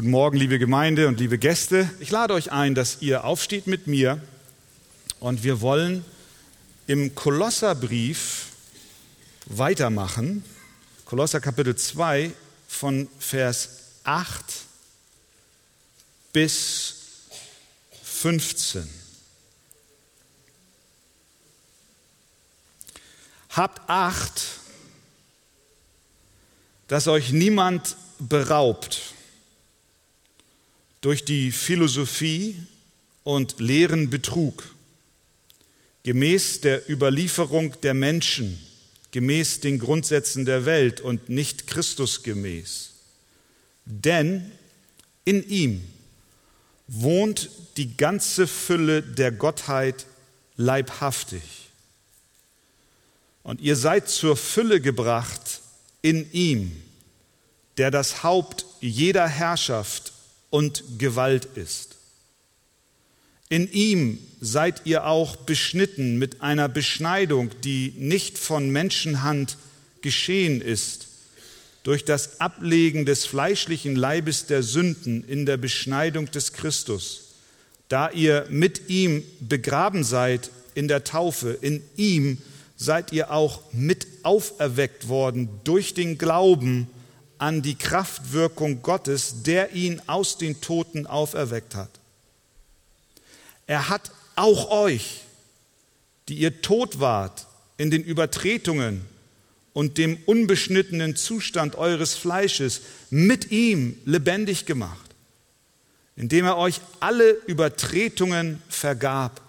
Guten Morgen, liebe Gemeinde und liebe Gäste. Ich lade euch ein, dass ihr aufsteht mit mir und wir wollen im Kolosserbrief weitermachen. Kolosser Kapitel 2 von Vers 8 bis 15. Habt Acht, dass euch niemand beraubt durch die Philosophie und leeren Betrug, gemäß der Überlieferung der Menschen, gemäß den Grundsätzen der Welt und nicht Christus gemäß. Denn in ihm wohnt die ganze Fülle der Gottheit leibhaftig. Und ihr seid zur Fülle gebracht in ihm, der das Haupt jeder Herrschaft und Gewalt ist. In ihm seid ihr auch beschnitten mit einer Beschneidung, die nicht von Menschenhand geschehen ist, durch das Ablegen des fleischlichen Leibes der Sünden in der Beschneidung des Christus, da ihr mit ihm begraben seid in der Taufe. In ihm seid ihr auch mit auferweckt worden durch den Glauben an die Kraftwirkung Gottes, der ihn aus den Toten auferweckt hat. Er hat auch euch, die ihr tot wart in den Übertretungen und dem unbeschnittenen Zustand eures Fleisches, mit ihm lebendig gemacht, indem er euch alle Übertretungen vergab.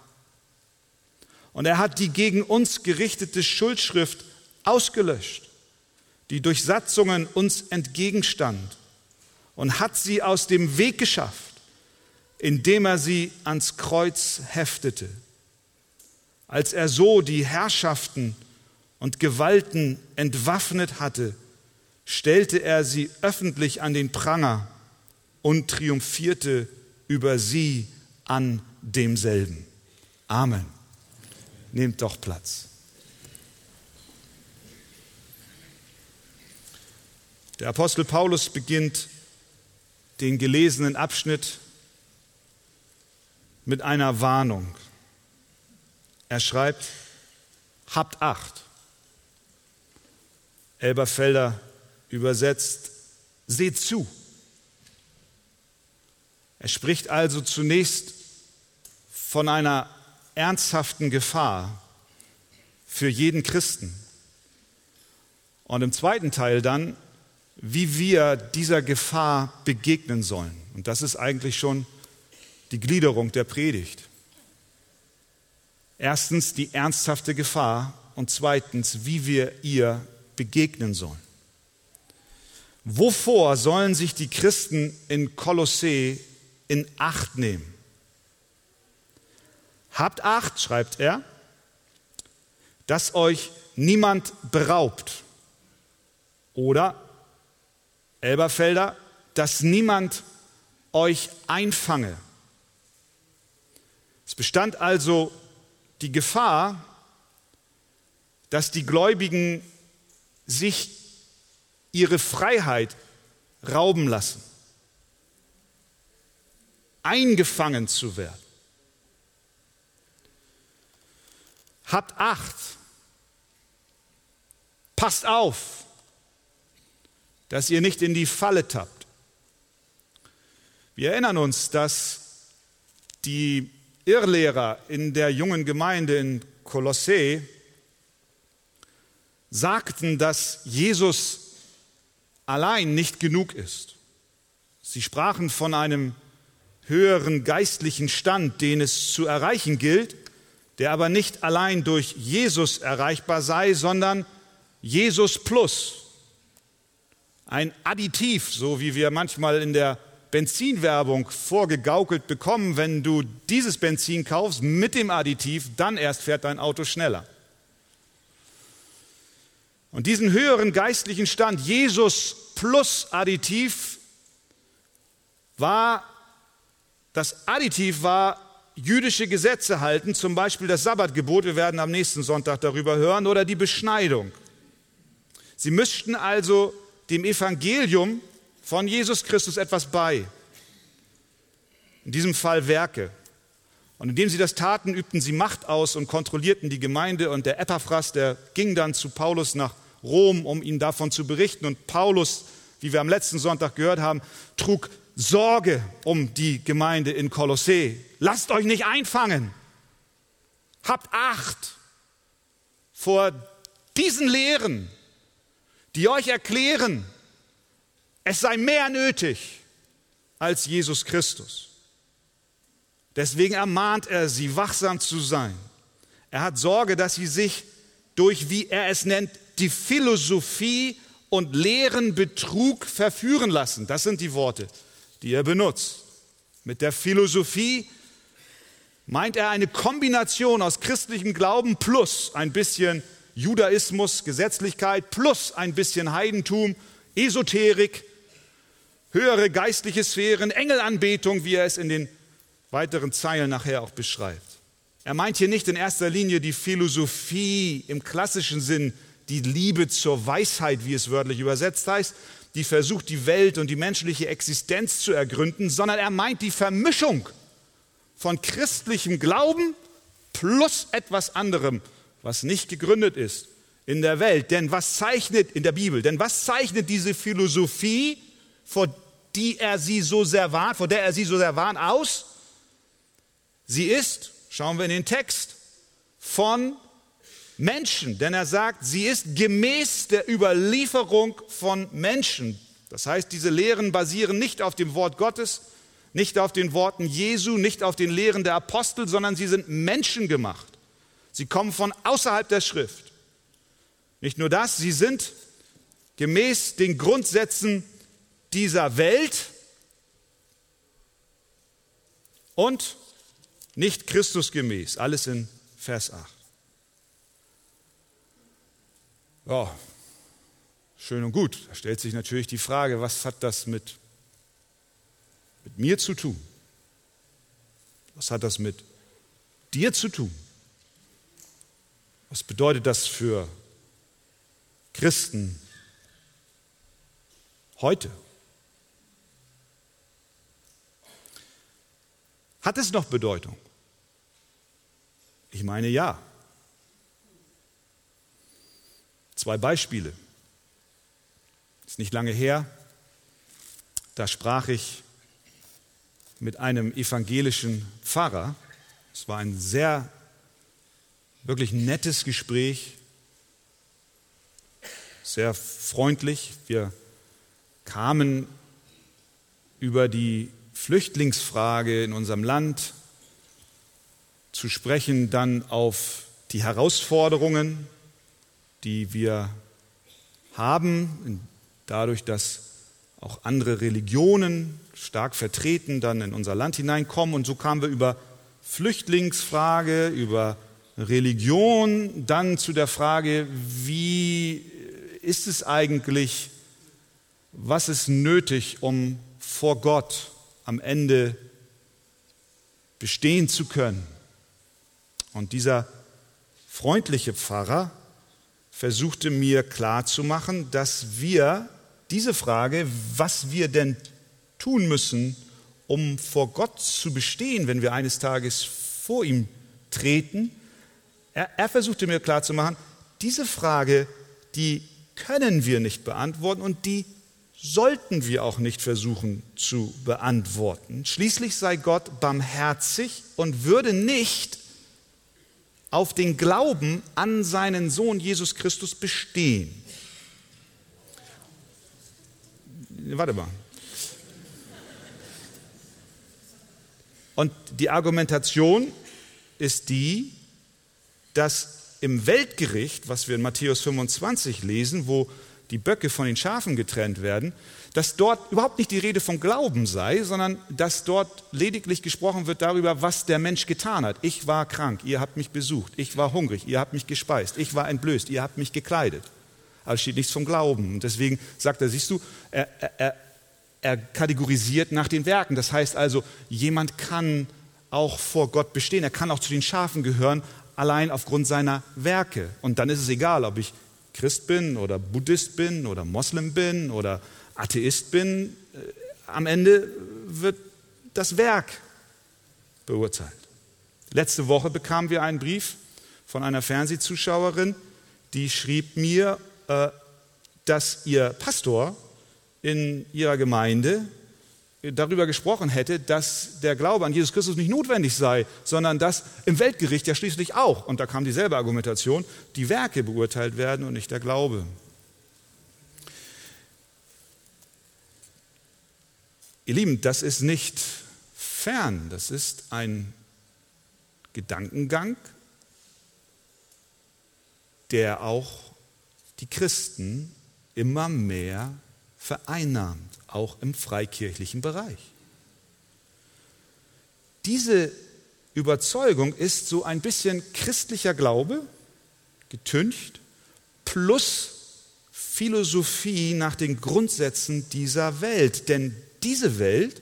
Und er hat die gegen uns gerichtete Schuldschrift ausgelöscht, die durch Satzungen uns entgegenstand, und hat sie aus dem Weg geschafft, indem er sie ans Kreuz heftete. Als er so die Herrschaften und Gewalten entwaffnet hatte, stellte er sie öffentlich an den Pranger und triumphierte über sie an demselben. Amen. Nehmt doch Platz. Der Apostel Paulus beginnt den gelesenen Abschnitt mit einer Warnung. Er schreibt: Habt Acht. Elberfelder übersetzt: Seht zu. Er spricht also zunächst von einer ernsthaften Gefahr für jeden Christen. Und im zweiten Teil dann, wie wir dieser Gefahr begegnen sollen. Und das ist eigentlich schon die Gliederung der Predigt. Erstens die ernsthafte Gefahr und zweitens, wie wir ihr begegnen sollen. Wovor sollen sich die Christen in Kolosse in Acht nehmen? Habt Acht, schreibt er, dass euch niemand beraubt, oder Elberfelder, dass niemand euch einfange. Es bestand also die Gefahr, dass die Gläubigen sich ihre Freiheit rauben lassen, eingefangen zu werden. Habt Acht, passt auf, dass ihr nicht in die Falle tappt. Wir erinnern uns, dass die Irrlehrer in der jungen Gemeinde in Kolosse sagten, dass Jesus allein nicht genug ist. Sie sprachen von einem höheren geistlichen Stand, den es zu erreichen gilt, der aber nicht allein durch Jesus erreichbar sei, sondern Jesus plus. Ein Additiv, so wie wir manchmal in der Benzinwerbung vorgegaukelt bekommen: Wenn du dieses Benzin kaufst mit dem Additiv, dann erst fährt dein Auto schneller. Und diesen höheren geistlichen Stand, Jesus plus Additiv, war jüdische Gesetze halten, zum Beispiel das Sabbatgebot, wir werden am nächsten Sonntag darüber hören, oder die Beschneidung. Sie mischten also dem Evangelium von Jesus Christus etwas bei. in diesem Fall Werke. Und indem sie das taten, übten sie Macht aus und kontrollierten die Gemeinde. Und der Epaphras, der ging dann zu Paulus nach Rom, um ihm davon zu berichten. Und Paulus, wie wir am letzten Sonntag gehört haben, trug Sorge um die Gemeinde in Kolossee. Lasst euch nicht einfangen. Habt Acht vor diesen Lehren, die euch erklären, es sei mehr nötig als Jesus Christus. Deswegen ermahnt er sie, wachsam zu sein. Er hat Sorge, dass sie sich durch, wie er es nennt, die Philosophie und Lehrenbetrug verführen lassen. Das sind die Worte, die er benutzt. Mit der Philosophie meint er eine Kombination aus christlichem Glauben plus ein bisschen Judaismus, Gesetzlichkeit, plus ein bisschen Heidentum, Esoterik, höhere geistliche Sphären, Engelanbetung, wie er es in den weiteren Zeilen nachher auch beschreibt. Er meint hier nicht in erster Linie die Philosophie im klassischen Sinn, die Liebe zur Weisheit, wie es wörtlich übersetzt heißt, die versucht, die Welt und die menschliche Existenz zu ergründen, sondern er meint die Vermischung von christlichem Glauben plus etwas anderem, was nicht gegründet ist in der Welt. Denn was zeichnet diese Philosophie, vor der er sie so sehr warnt, aus? Sie ist, schauen wir in den Text, von Menschen. Denn er sagt, sie ist gemäß der Überlieferung von Menschen. Das heißt, diese Lehren basieren nicht auf dem Wort Gottes, nicht auf den Worten Jesu, nicht auf den Lehren der Apostel, sondern sie sind menschengemacht. Sie kommen von außerhalb der Schrift. Nicht nur das, sie sind gemäß den Grundsätzen dieser Welt und nicht Christusgemäß. Alles in Vers 8. Ja, schön und gut. Da stellt sich natürlich die Frage, was hat das mit mir zu tun? Was hat das mit dir zu tun? Was bedeutet das für Christen heute? Hat es noch Bedeutung? Ich meine, ja. 2 Beispiele. Ist nicht lange her, da sprach ich mit einem evangelischen Pfarrer. Es war ein sehr wirklich nettes Gespräch, sehr freundlich. Wir kamen über die Flüchtlingsfrage in unserem Land zu sprechen, dann auf die Herausforderungen, die wir haben, dadurch, dass auch andere Religionen stark vertreten dann in unser Land hineinkommen. Und so kamen wir über Flüchtlingsfrage, über Religion, dann zu der Frage, wie ist es eigentlich, was ist nötig, um vor Gott am Ende bestehen zu können. Und dieser freundliche Pfarrer versuchte mir klarzumachen, dass wir diese Frage, was wir denn tun müssen, um vor Gott zu bestehen, wenn wir eines Tages vor ihm treten, er versuchte mir klarzumachen, diese Frage, die können wir nicht beantworten und die sollten wir auch nicht versuchen zu beantworten. Schließlich sei Gott barmherzig und würde nicht auf den Glauben an seinen Sohn Jesus Christus bestehen. Warte mal. Und die Argumentation ist die, dass im Weltgericht, was wir in Matthäus 25 lesen, wo die Böcke von den Schafen getrennt werden, dass dort überhaupt nicht die Rede vom Glauben sei, sondern dass dort lediglich gesprochen wird darüber, was der Mensch getan hat. Ich war krank, ihr habt mich besucht, ich war hungrig, ihr habt mich gespeist, ich war entblößt, ihr habt mich gekleidet. Also steht nichts vom Glauben. Und deswegen sagt er, siehst du, er kategorisiert nach den Werken. Das heißt also, jemand kann auch vor Gott bestehen, er kann auch zu den Schafen gehören, allein aufgrund seiner Werke. Und dann ist es egal, ob ich Christ bin oder Buddhist bin oder Moslem bin oder Atheist bin, am Ende wird das Werk beurteilt. Letzte Woche bekamen wir einen Brief von einer Fernsehzuschauerin, die schrieb mir, dass ihr Pastor in ihrer Gemeinde darüber gesprochen hätte, dass der Glaube an Jesus Christus nicht notwendig sei, sondern dass im Weltgericht ja schließlich auch, und da kam dieselbe Argumentation, die Werke beurteilt werden und nicht der Glaube. Ihr Lieben, das ist nicht fern, das ist ein Gedankengang, der auch die Christen immer mehr vereinnahmt, auch im freikirchlichen Bereich. Diese Überzeugung ist so ein bisschen christlicher Glaube, getüncht, plus Philosophie nach den Grundsätzen dieser Welt. Denn diese Welt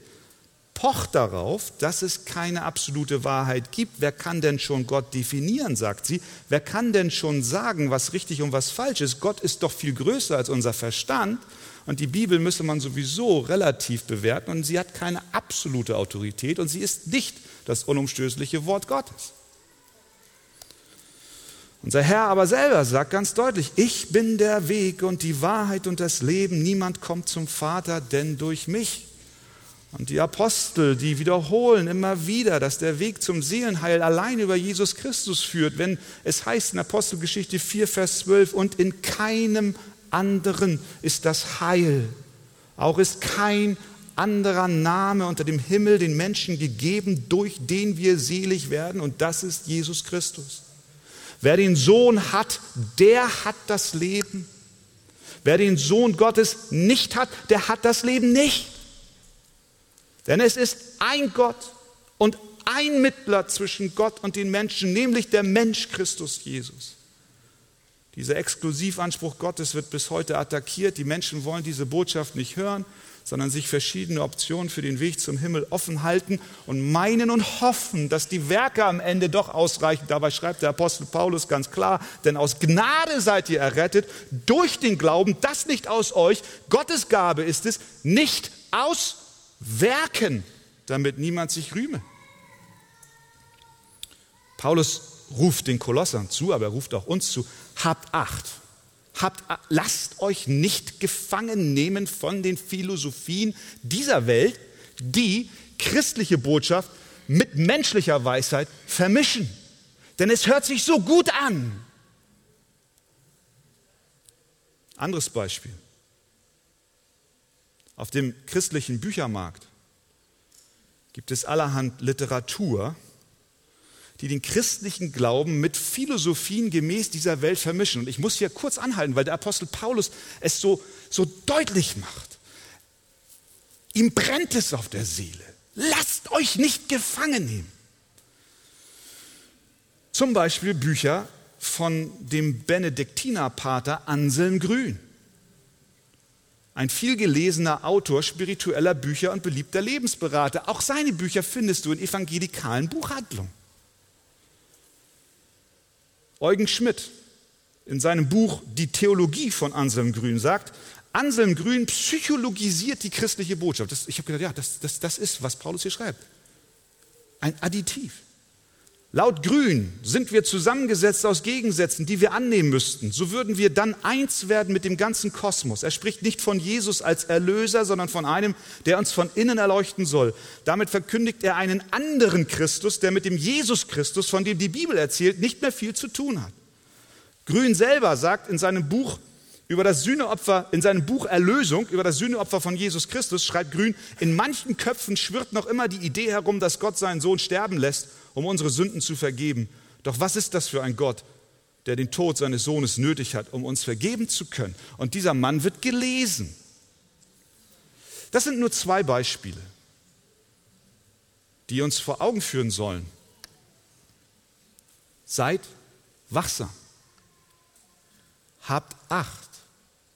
pocht darauf, dass es keine absolute Wahrheit gibt. Wer kann denn schon Gott definieren, sagt sie. Wer kann denn schon sagen, was richtig und was falsch ist? Gott ist doch viel größer als unser Verstand. Und die Bibel müsste man sowieso relativ bewerten. Und sie hat keine absolute Autorität. Und sie ist nicht das unumstößliche Wort Gottes. Unser Herr aber selber sagt ganz deutlich, ich bin der Weg und die Wahrheit und das Leben. Niemand kommt zum Vater, denn durch mich. Und die Apostel, die wiederholen immer wieder, dass der Weg zum Seelenheil allein über Jesus Christus führt, wenn es heißt in Apostelgeschichte 4, Vers 12, und in keinem anderen ist das Heil. Auch ist kein anderer Name unter dem Himmel den Menschen gegeben, durch den wir selig werden, und das ist Jesus Christus. Wer den Sohn hat, der hat das Leben. Wer den Sohn Gottes nicht hat, der hat das Leben nicht. Denn es ist ein Gott und ein Mittler zwischen Gott und den Menschen, nämlich der Mensch Christus Jesus. Dieser Exklusivanspruch Gottes wird bis heute attackiert. Die Menschen wollen diese Botschaft nicht hören, sondern sich verschiedene Optionen für den Weg zum Himmel offen halten und meinen und hoffen, dass die Werke am Ende doch ausreichen. Dabei schreibt der Apostel Paulus ganz klar, denn aus Gnade seid ihr errettet, durch den Glauben, das nicht aus euch, Gottes Gabe ist es, nicht aus Werken, damit niemand sich rühme. Paulus ruft den Kolossern zu, aber er ruft auch uns zu, habt Acht. Lasst euch nicht gefangen nehmen von den Philosophien dieser Welt, die christliche Botschaft mit menschlicher Weisheit vermischen. Denn es hört sich so gut an. Anderes Beispiel. Auf dem christlichen Büchermarkt gibt es allerhand Literatur, die den christlichen Glauben mit Philosophien gemäß dieser Welt vermischen. Und ich muss hier kurz anhalten, weil der Apostel Paulus es so deutlich macht. Ihm brennt es auf der Seele. Lasst euch nicht gefangen nehmen. Zum Beispiel Bücher von dem Benediktinerpater Anselm Grün. Ein vielgelesener Autor spiritueller Bücher und beliebter Lebensberater. Auch seine Bücher findest du in evangelikalen Buchhandlungen. Eugen Schmidt in seinem Buch Die Theologie von Anselm Grün sagt, Anselm Grün psychologisiert die christliche Botschaft. Ich habe gedacht, ja, das ist, was Paulus hier schreibt. Ein Additiv. Laut Grün sind wir zusammengesetzt aus Gegensätzen, die wir annehmen müssten. So würden wir dann eins werden mit dem ganzen Kosmos. Er spricht nicht von Jesus als Erlöser, sondern von einem, der uns von innen erleuchten soll. Damit verkündigt er einen anderen Christus, der mit dem Jesus Christus, von dem die Bibel erzählt, nicht mehr viel zu tun hat. Grün selber sagt in seinem Buch Erlösung über das Sühneopfer von Jesus Christus, schreibt Grün, in manchen Köpfen schwirrt noch immer die Idee herum, dass Gott seinen Sohn sterben lässt, um unsere Sünden zu vergeben. Doch was ist das für ein Gott, der den Tod seines Sohnes nötig hat, um uns vergeben zu können? Und dieser Mann wird gelesen. Das sind nur zwei Beispiele, die uns vor Augen führen sollen. Seid wachsam. Habt Acht,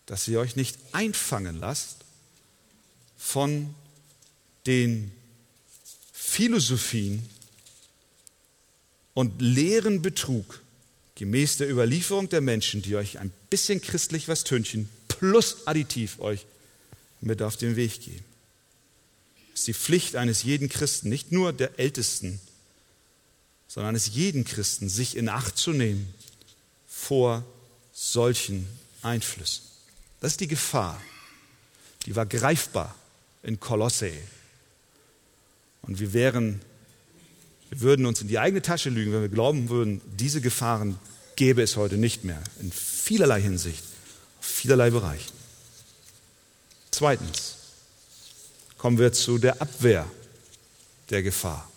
dass ihr euch nicht einfangen lasst von den Philosophien und leeren Betrug gemäß der Überlieferung der Menschen, die euch ein bisschen christlich was tünchen, plus additiv euch mit auf den Weg geben. Es ist die Pflicht eines jeden Christen, nicht nur der Ältesten, sondern es jeden Christen, sich in Acht zu nehmen vor solchen Einflüssen. Das ist die Gefahr. Die war greifbar in Kolosse. Und wir würden uns in die eigene Tasche lügen, wenn wir glauben würden, diese Gefahren gäbe es heute nicht mehr. In vielerlei Hinsicht, auf vielerlei Bereich. Zweitens kommen wir zu der Abwehr der Gefahr.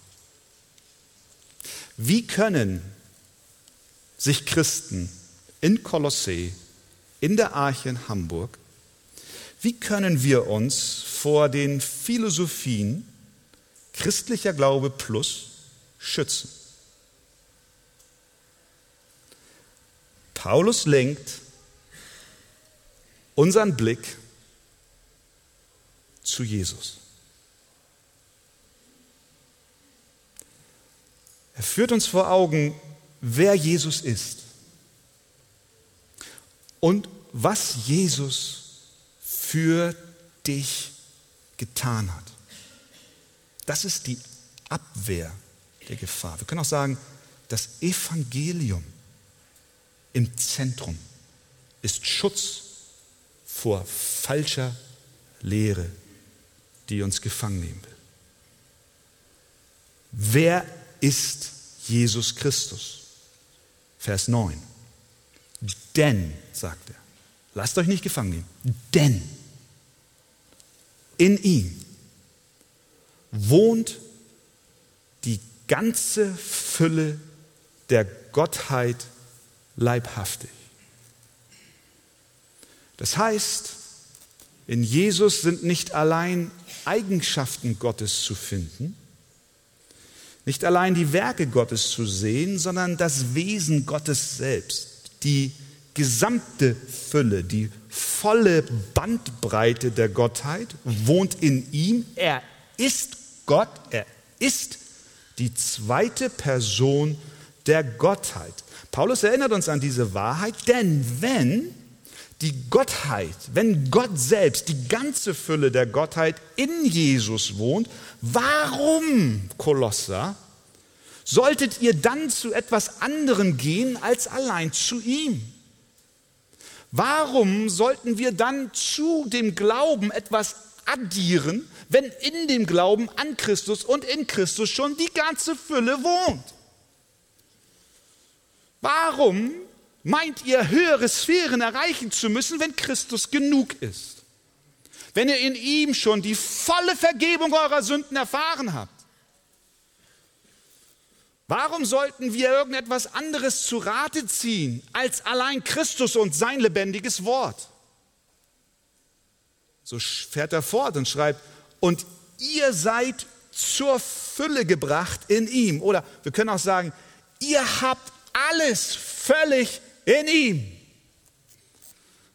Wie können sich Christen in Kolosse, in der Arche in Hamburg, wie können wir uns vor den Philosophien christlicher Glaube plus schützen? Paulus lenkt unseren Blick zu Jesus. Er führt uns vor Augen, wer Jesus ist und was Jesus für dich getan hat. Das ist die Abwehr der Gefahr. Wir können auch sagen, das Evangelium im Zentrum ist Schutz vor falscher Lehre, die uns gefangen nehmen will. Wer ist Jesus Christus? Vers 9. Denn, sagt er, lasst euch nicht gefangen nehmen, denn in ihm wohnt die ganze Fülle der Gottheit leibhaftig. Das heißt, in Jesus sind nicht allein Eigenschaften Gottes zu finden, nicht allein die Werke Gottes zu sehen, sondern das Wesen Gottes selbst, die gesamte Fülle, die volle Bandbreite der Gottheit wohnt in ihm. Er ist Gott, er ist die zweite Person der Gottheit. Paulus erinnert uns an diese Wahrheit, denn wenn die Gottheit, wenn Gott selbst, die ganze Fülle der Gottheit in Jesus wohnt, warum, Kolosser, solltet ihr dann zu etwas anderem gehen als allein zu ihm? Warum sollten wir dann zu dem Glauben etwas addieren, wenn in dem Glauben an Christus und in Christus schon die ganze Fülle wohnt? Warum meint ihr, höhere Sphären erreichen zu müssen, wenn Christus genug ist? Wenn ihr in ihm schon die volle Vergebung eurer Sünden erfahren habt? Warum sollten wir irgendetwas anderes zu Rate ziehen als allein Christus und sein lebendiges Wort? So fährt er fort und schreibt, und ihr seid zur Fülle gebracht in ihm. Oder wir können auch sagen, ihr habt alles völlig in ihm.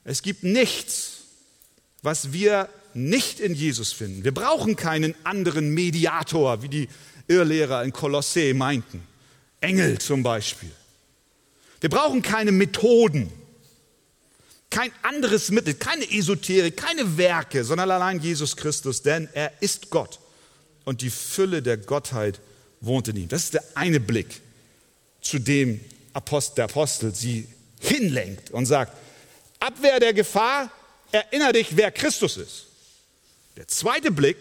Es gibt nichts, was wir nicht in Jesus finden. Wir brauchen keinen anderen Mediator, wie die Irrlehrer in Kolosse meinten. Engel zum Beispiel. Wir brauchen keine Methoden, kein anderes Mittel, keine Esoterik, keine Werke, sondern allein Jesus Christus, denn er ist Gott und die Fülle der Gottheit wohnt in ihm. Das ist der eine Blick, zu dem der Apostel sie hinlenkt und sagt, Abwehr der Gefahr, erinnere dich, wer Christus ist. Der zweite Blick,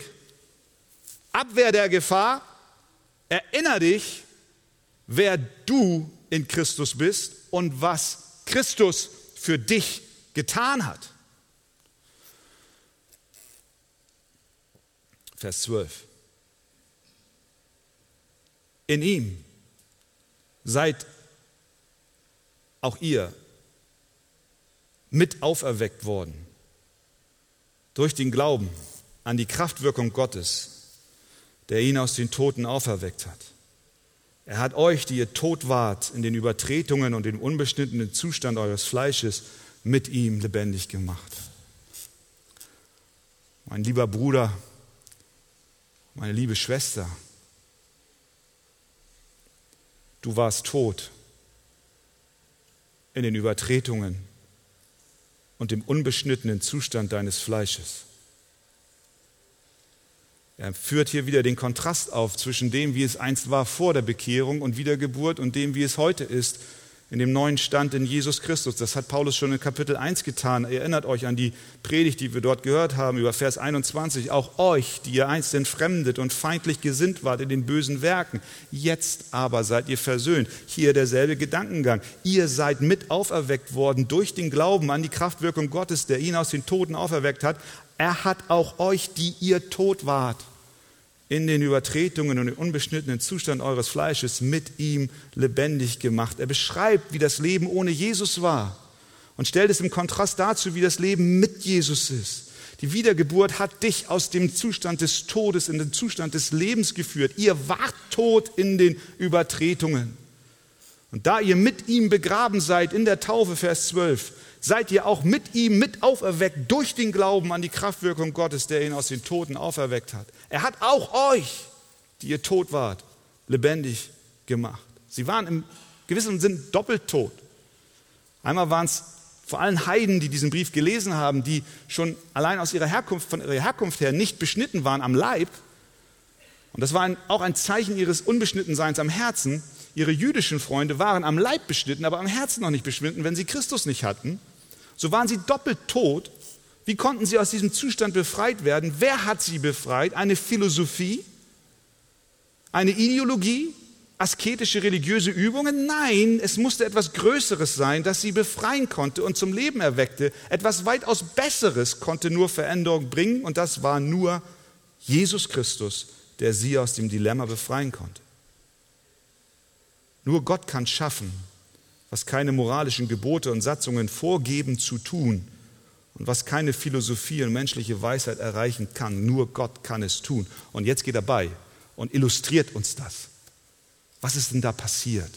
Abwehr der Gefahr, erinnere dich, wer du in Christus bist und was Christus für dich getan hat. Vers 12. In ihm seid auch ihr mit auferweckt worden durch den Glauben an die Kraftwirkung Gottes, der ihn aus den Toten auferweckt hat. Er hat euch, die ihr tot wart, in den Übertretungen und dem unbeschnittenen Zustand eures Fleisches mit ihm lebendig gemacht. Mein lieber Bruder, meine liebe Schwester, du warst tot in den Übertretungen und dem unbeschnittenen Zustand deines Fleisches. Er führt hier wieder den Kontrast auf zwischen dem, wie es einst war vor der Bekehrung und Wiedergeburt und dem, wie es heute ist, in dem neuen Stand in Jesus Christus. Das hat Paulus schon in Kapitel 1 getan. Ihr erinnert euch an die Predigt, die wir dort gehört haben, über Vers 21. Auch euch, die ihr einst entfremdet und feindlich gesinnt wart in den bösen Werken, jetzt aber seid ihr versöhnt. Hier derselbe Gedankengang. Ihr seid mit auferweckt worden durch den Glauben an die Kraftwirkung Gottes, der ihn aus den Toten auferweckt hat. Er hat auch euch, die ihr tot wart, in den Übertretungen und den unbeschnittenen Zustand eures Fleisches mit ihm lebendig gemacht. Er beschreibt, wie das Leben ohne Jesus war und stellt es im Kontrast dazu, wie das Leben mit Jesus ist. Die Wiedergeburt hat dich aus dem Zustand des Todes in den Zustand des Lebens geführt. Ihr wart tot in den Übertretungen. Und da ihr mit ihm begraben seid in der Taufe, Vers 12, seid ihr auch mit ihm mit auferweckt durch den Glauben an die Kraftwirkung Gottes, der ihn aus den Toten auferweckt hat. Er hat auch euch, die ihr tot wart, lebendig gemacht. Sie waren im gewissen Sinn doppelt tot. Einmal waren es vor allem Heiden, die diesen Brief gelesen haben, die schon allein aus ihrer Herkunft, von ihrer Herkunft her nicht beschnitten waren am Leib. Und das war auch ein Zeichen ihres Unbeschnittenseins am Herzen. Ihre jüdischen Freunde waren am Leib beschnitten, aber am Herzen noch nicht beschnitten, wenn sie Christus nicht hatten. So waren sie doppelt tot. Wie konnten sie aus diesem Zustand befreit werden? Wer hat sie befreit? Eine Philosophie? Eine Ideologie? Asketische religiöse Übungen? Nein, es musste etwas Größeres sein, das sie befreien konnte und zum Leben erweckte. Etwas weitaus Besseres konnte nur Veränderung bringen und das war nur Jesus Christus, der sie aus dem Dilemma befreien konnte. Nur Gott kann schaffen, was keine moralischen Gebote und Satzungen vorgeben zu tun und was keine Philosophie und menschliche Weisheit erreichen kann. Nur Gott kann es tun. Und jetzt geht er bei und illustriert uns das. Was ist denn da passiert?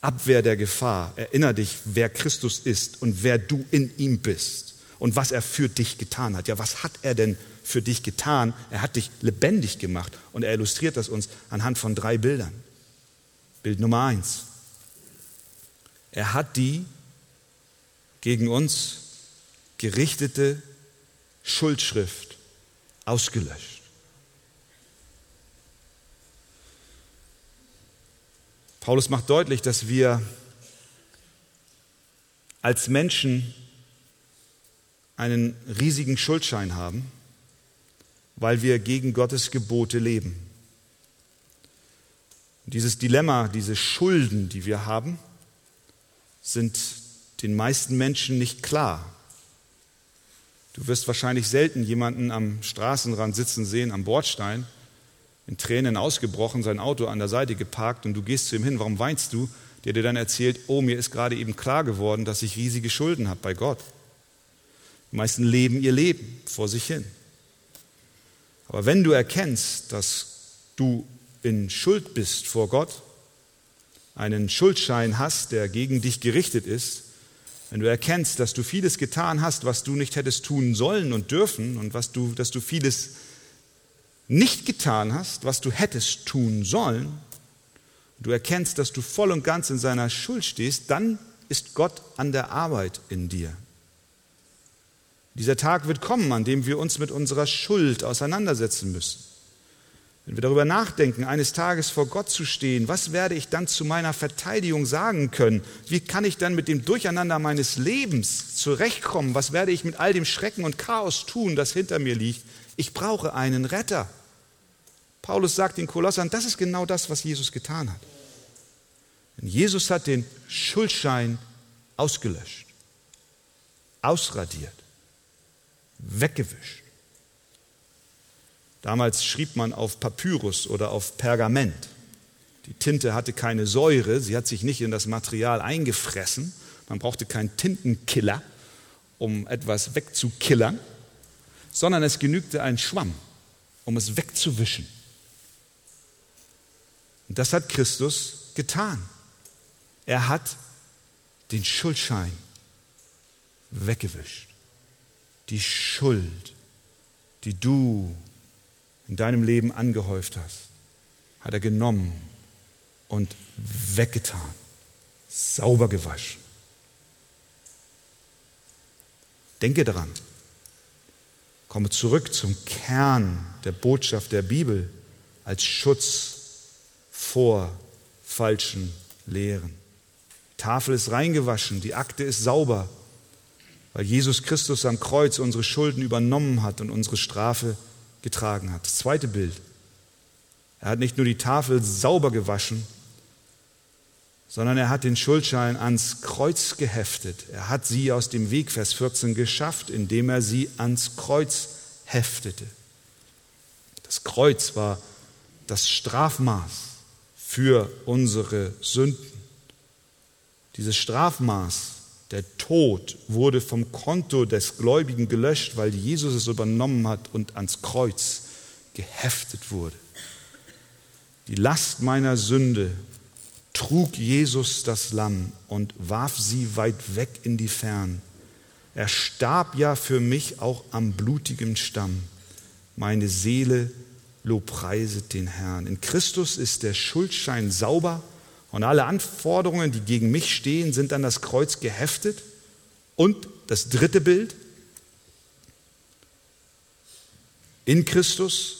Abwehr der Gefahr. Erinnere dich, wer Christus ist und wer du in ihm bist und was er für dich getan hat. Ja, was hat er denn für dich getan? Er hat dich lebendig gemacht und er illustriert das uns anhand von 3 Bildern. Bild Nummer 1. Er hat die gegen uns gerichtete Schuldschrift ausgelöscht. Paulus macht deutlich, dass wir als Menschen einen riesigen Schuldschein haben, weil wir gegen Gottes Gebote leben. Und dieses Dilemma, diese Schulden, die wir haben, sind den meisten Menschen nicht klar. Du wirst wahrscheinlich selten jemanden am Straßenrand sitzen sehen, am Bordstein, in Tränen ausgebrochen, sein Auto an der Seite geparkt und du gehst zu ihm hin, warum weinst du? Der dir dann erzählt, oh, mir ist gerade eben klar geworden, dass ich riesige Schulden habe bei Gott. Die meisten leben ihr Leben vor sich hin. Aber wenn du erkennst, dass du in Schuld bist vor Gott, einen Schuldschein hast, der gegen dich gerichtet ist, wenn du erkennst, dass du vieles getan hast, was du nicht hättest tun sollen und dürfen und dass du vieles nicht getan hast, was du hättest tun sollen, und du erkennst, dass du voll und ganz in seiner Schuld stehst, dann ist Gott an der Arbeit in dir. Dieser Tag wird kommen, an dem wir uns mit unserer Schuld auseinandersetzen müssen. Wenn wir darüber nachdenken, eines Tages vor Gott zu stehen, was werde ich dann zu meiner Verteidigung sagen können? Wie kann ich dann mit dem Durcheinander meines Lebens zurechtkommen? Was werde ich mit all dem Schrecken und Chaos tun, das hinter mir liegt? Ich brauche einen Retter. Paulus sagt den Kolossern, das ist genau das, was Jesus getan hat. Denn Jesus hat den Schuldschein ausgelöscht, ausradiert, weggewischt. Damals schrieb man auf Papyrus oder auf Pergament. Die Tinte hatte keine Säure, sie hat sich nicht in das Material eingefressen. Man brauchte keinen Tintenkiller, um etwas wegzukillern, sondern es genügte ein Schwamm, um es wegzuwischen. Und das hat Christus getan. Er hat den Schuldschein weggewischt. Die Schuld, die du in deinem Leben angehäuft hast, hat er genommen und weggetan, sauber gewaschen. Denke daran, komme zurück zum Kern der Botschaft der Bibel als Schutz vor falschen Lehren. Die Tafel ist reingewaschen, die Akte ist sauber, weil Jesus Christus am Kreuz unsere Schulden übernommen hat und unsere Strafe getragen hat. Das zweite Bild. Er hat nicht nur die Tafel sauber gewaschen, sondern er hat den Schuldschein ans Kreuz geheftet. Er hat sie aus dem Weg, Vers 14, geschafft, indem er sie ans Kreuz heftete. Das Kreuz war das Strafmaß für unsere Sünden. Dieses Strafmaß, der Tod, wurde vom Konto des Gläubigen gelöscht, weil Jesus es übernommen hat und ans Kreuz geheftet wurde. Die Last meiner Sünde trug Jesus das Lamm und warf sie weit weg in die Ferne. Er starb ja für mich auch am blutigen Stamm. Meine Seele lobpreiset den Herrn. In Christus ist der Schuldschein sauber, und alle Anforderungen, die gegen mich stehen, sind an das Kreuz geheftet. Und das dritte Bild: In Christus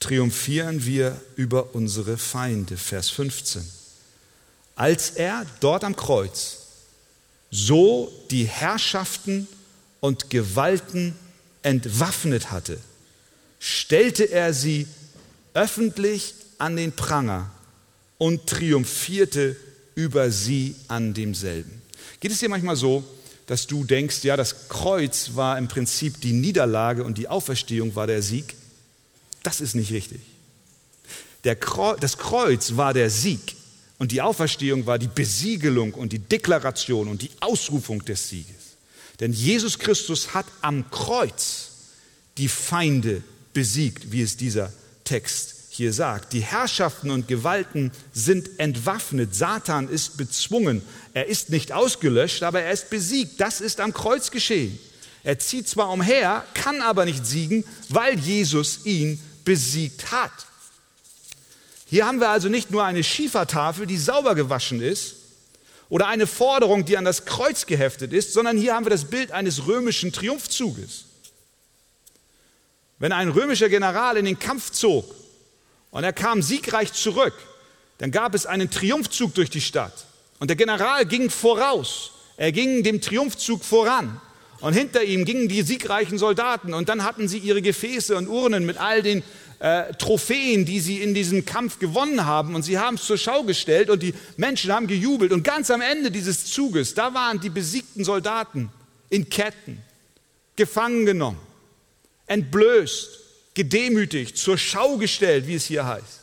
triumphieren wir über unsere Feinde. Vers 15. Als er dort am Kreuz so die Herrschaften und Gewalten entwaffnet hatte, stellte er sie öffentlich an den Pranger und triumphierte über sie an demselben. Geht es dir manchmal so, dass du denkst, ja, das Kreuz war im Prinzip die Niederlage und die Auferstehung war der Sieg? Das ist nicht richtig. Das Kreuz war der Sieg und die Auferstehung war die Besiegelung und die Deklaration und die Ausrufung des Sieges. Denn Jesus Christus hat am Kreuz die Feinde besiegt, wie es dieser Text hier sagt. Die Herrschaften und Gewalten sind entwaffnet. Satan ist bezwungen. Er ist nicht ausgelöscht, aber er ist besiegt. Das ist am Kreuz geschehen. Er zieht zwar umher, kann aber nicht siegen, weil Jesus ihn besiegt hat. Hier haben wir also nicht nur eine Schiefertafel, die sauber gewaschen ist, oder eine Forderung, die an das Kreuz geheftet ist, sondern hier haben wir das Bild eines römischen Triumphzuges. Wenn ein römischer General in den Kampf zog, und er kam siegreich zurück. Dann gab es einen Triumphzug durch die Stadt. Und der General ging voraus. Er ging dem Triumphzug voran. Und hinter ihm gingen die siegreichen Soldaten. Und dann hatten sie ihre Gefäße und Urnen mit all den Trophäen, die sie in diesem Kampf gewonnen haben. Und sie haben es zur Schau gestellt und die Menschen haben gejubelt. Und ganz am Ende dieses Zuges, da waren die besiegten Soldaten in Ketten, gefangen genommen, entblößt, gedemütigt, zur Schau gestellt, wie es hier heißt.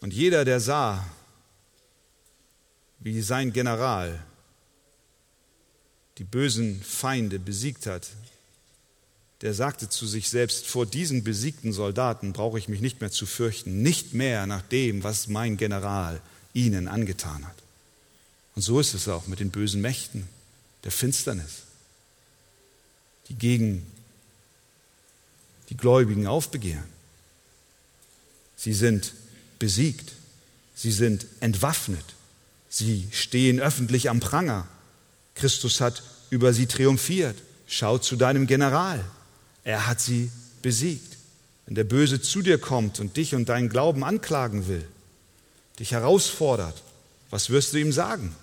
Und jeder, der sah, wie sein General die bösen Feinde besiegt hat, der sagte zu sich selbst, vor diesen besiegten Soldaten brauche ich mich nicht mehr zu fürchten, nicht mehr nach dem, was mein General ihnen angetan hat. Und so ist es auch mit den bösen Mächten der Finsternis, die gegen die Gläubigen aufbegehren. Sie sind besiegt, sie sind entwaffnet, sie stehen öffentlich am Pranger. Christus hat über sie triumphiert. Schau zu deinem General, er hat sie besiegt. Wenn der Böse zu dir kommt und dich und deinen Glauben anklagen will, dich herausfordert, was wirst du ihm sagen?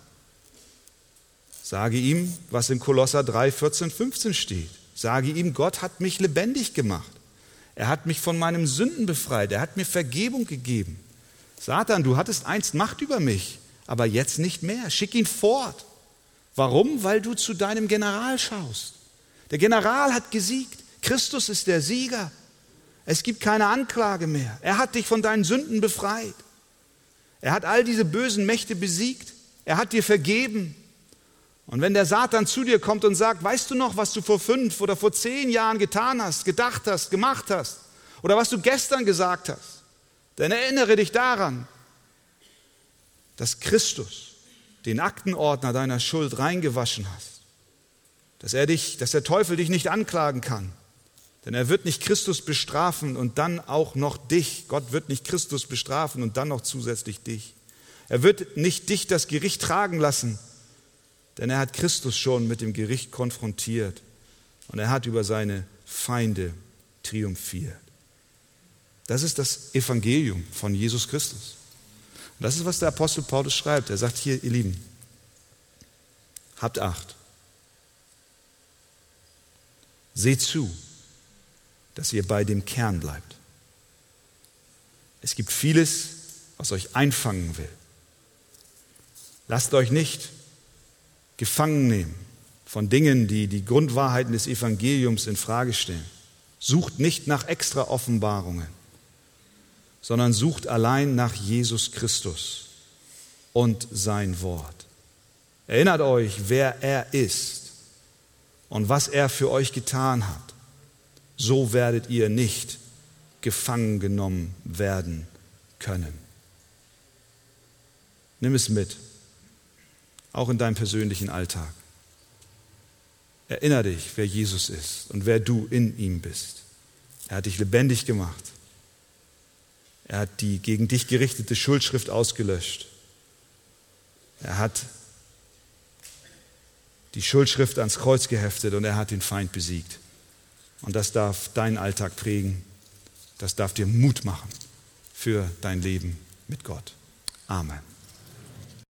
Sage ihm, was in Kolosser 3, 14, 15 steht. Sage ihm, Gott hat mich lebendig gemacht. Er hat mich von meinen Sünden befreit. Er hat mir Vergebung gegeben. Satan, du hattest einst Macht über mich, aber jetzt nicht mehr. Schick ihn fort. Warum? Weil du zu deinem General schaust. Der General hat gesiegt. Christus ist der Sieger. Es gibt keine Anklage mehr. Er hat dich von deinen Sünden befreit. Er hat all diese bösen Mächte besiegt. Er hat dir vergeben. Und wenn der Satan zu dir kommt und sagt, weißt du noch, was du vor 5 oder vor 10 Jahren getan hast, gedacht hast, gemacht hast oder was du gestern gesagt hast, dann erinnere dich daran, dass Christus den Aktenordner deiner Schuld reingewaschen hat, dass der Teufel dich nicht anklagen kann, denn er wird nicht Christus bestrafen und dann auch noch dich. Gott wird nicht Christus bestrafen und dann noch zusätzlich dich. Er wird nicht dich das Gericht tragen lassen, Denn er hat Christus schon mit dem Gericht konfrontiert und er hat über seine Feinde triumphiert. Das ist das Evangelium von Jesus Christus. Und das ist, was der Apostel Paulus schreibt. Er sagt hier, ihr Lieben, habt Acht. Seht zu, dass ihr bei dem Kern bleibt. Es gibt vieles, was euch einfangen will. Lasst euch nicht gefangen nehmen von Dingen, die die Grundwahrheiten des Evangeliums in Frage stellen. Sucht nicht nach extra Offenbarungen, sondern sucht allein nach Jesus Christus und sein Wort. Erinnert euch, wer er ist und was er für euch getan hat. So werdet ihr nicht gefangen genommen werden können. Nimm es mit, auch in deinem persönlichen Alltag. Erinnere dich, wer Jesus ist und wer du in ihm bist. Er hat dich lebendig gemacht. Er hat die gegen dich gerichtete Schuldschrift ausgelöscht. Er hat die Schuldschrift ans Kreuz geheftet und er hat den Feind besiegt. Und das darf deinen Alltag prägen. Das darf dir Mut machen für dein Leben mit Gott. Amen.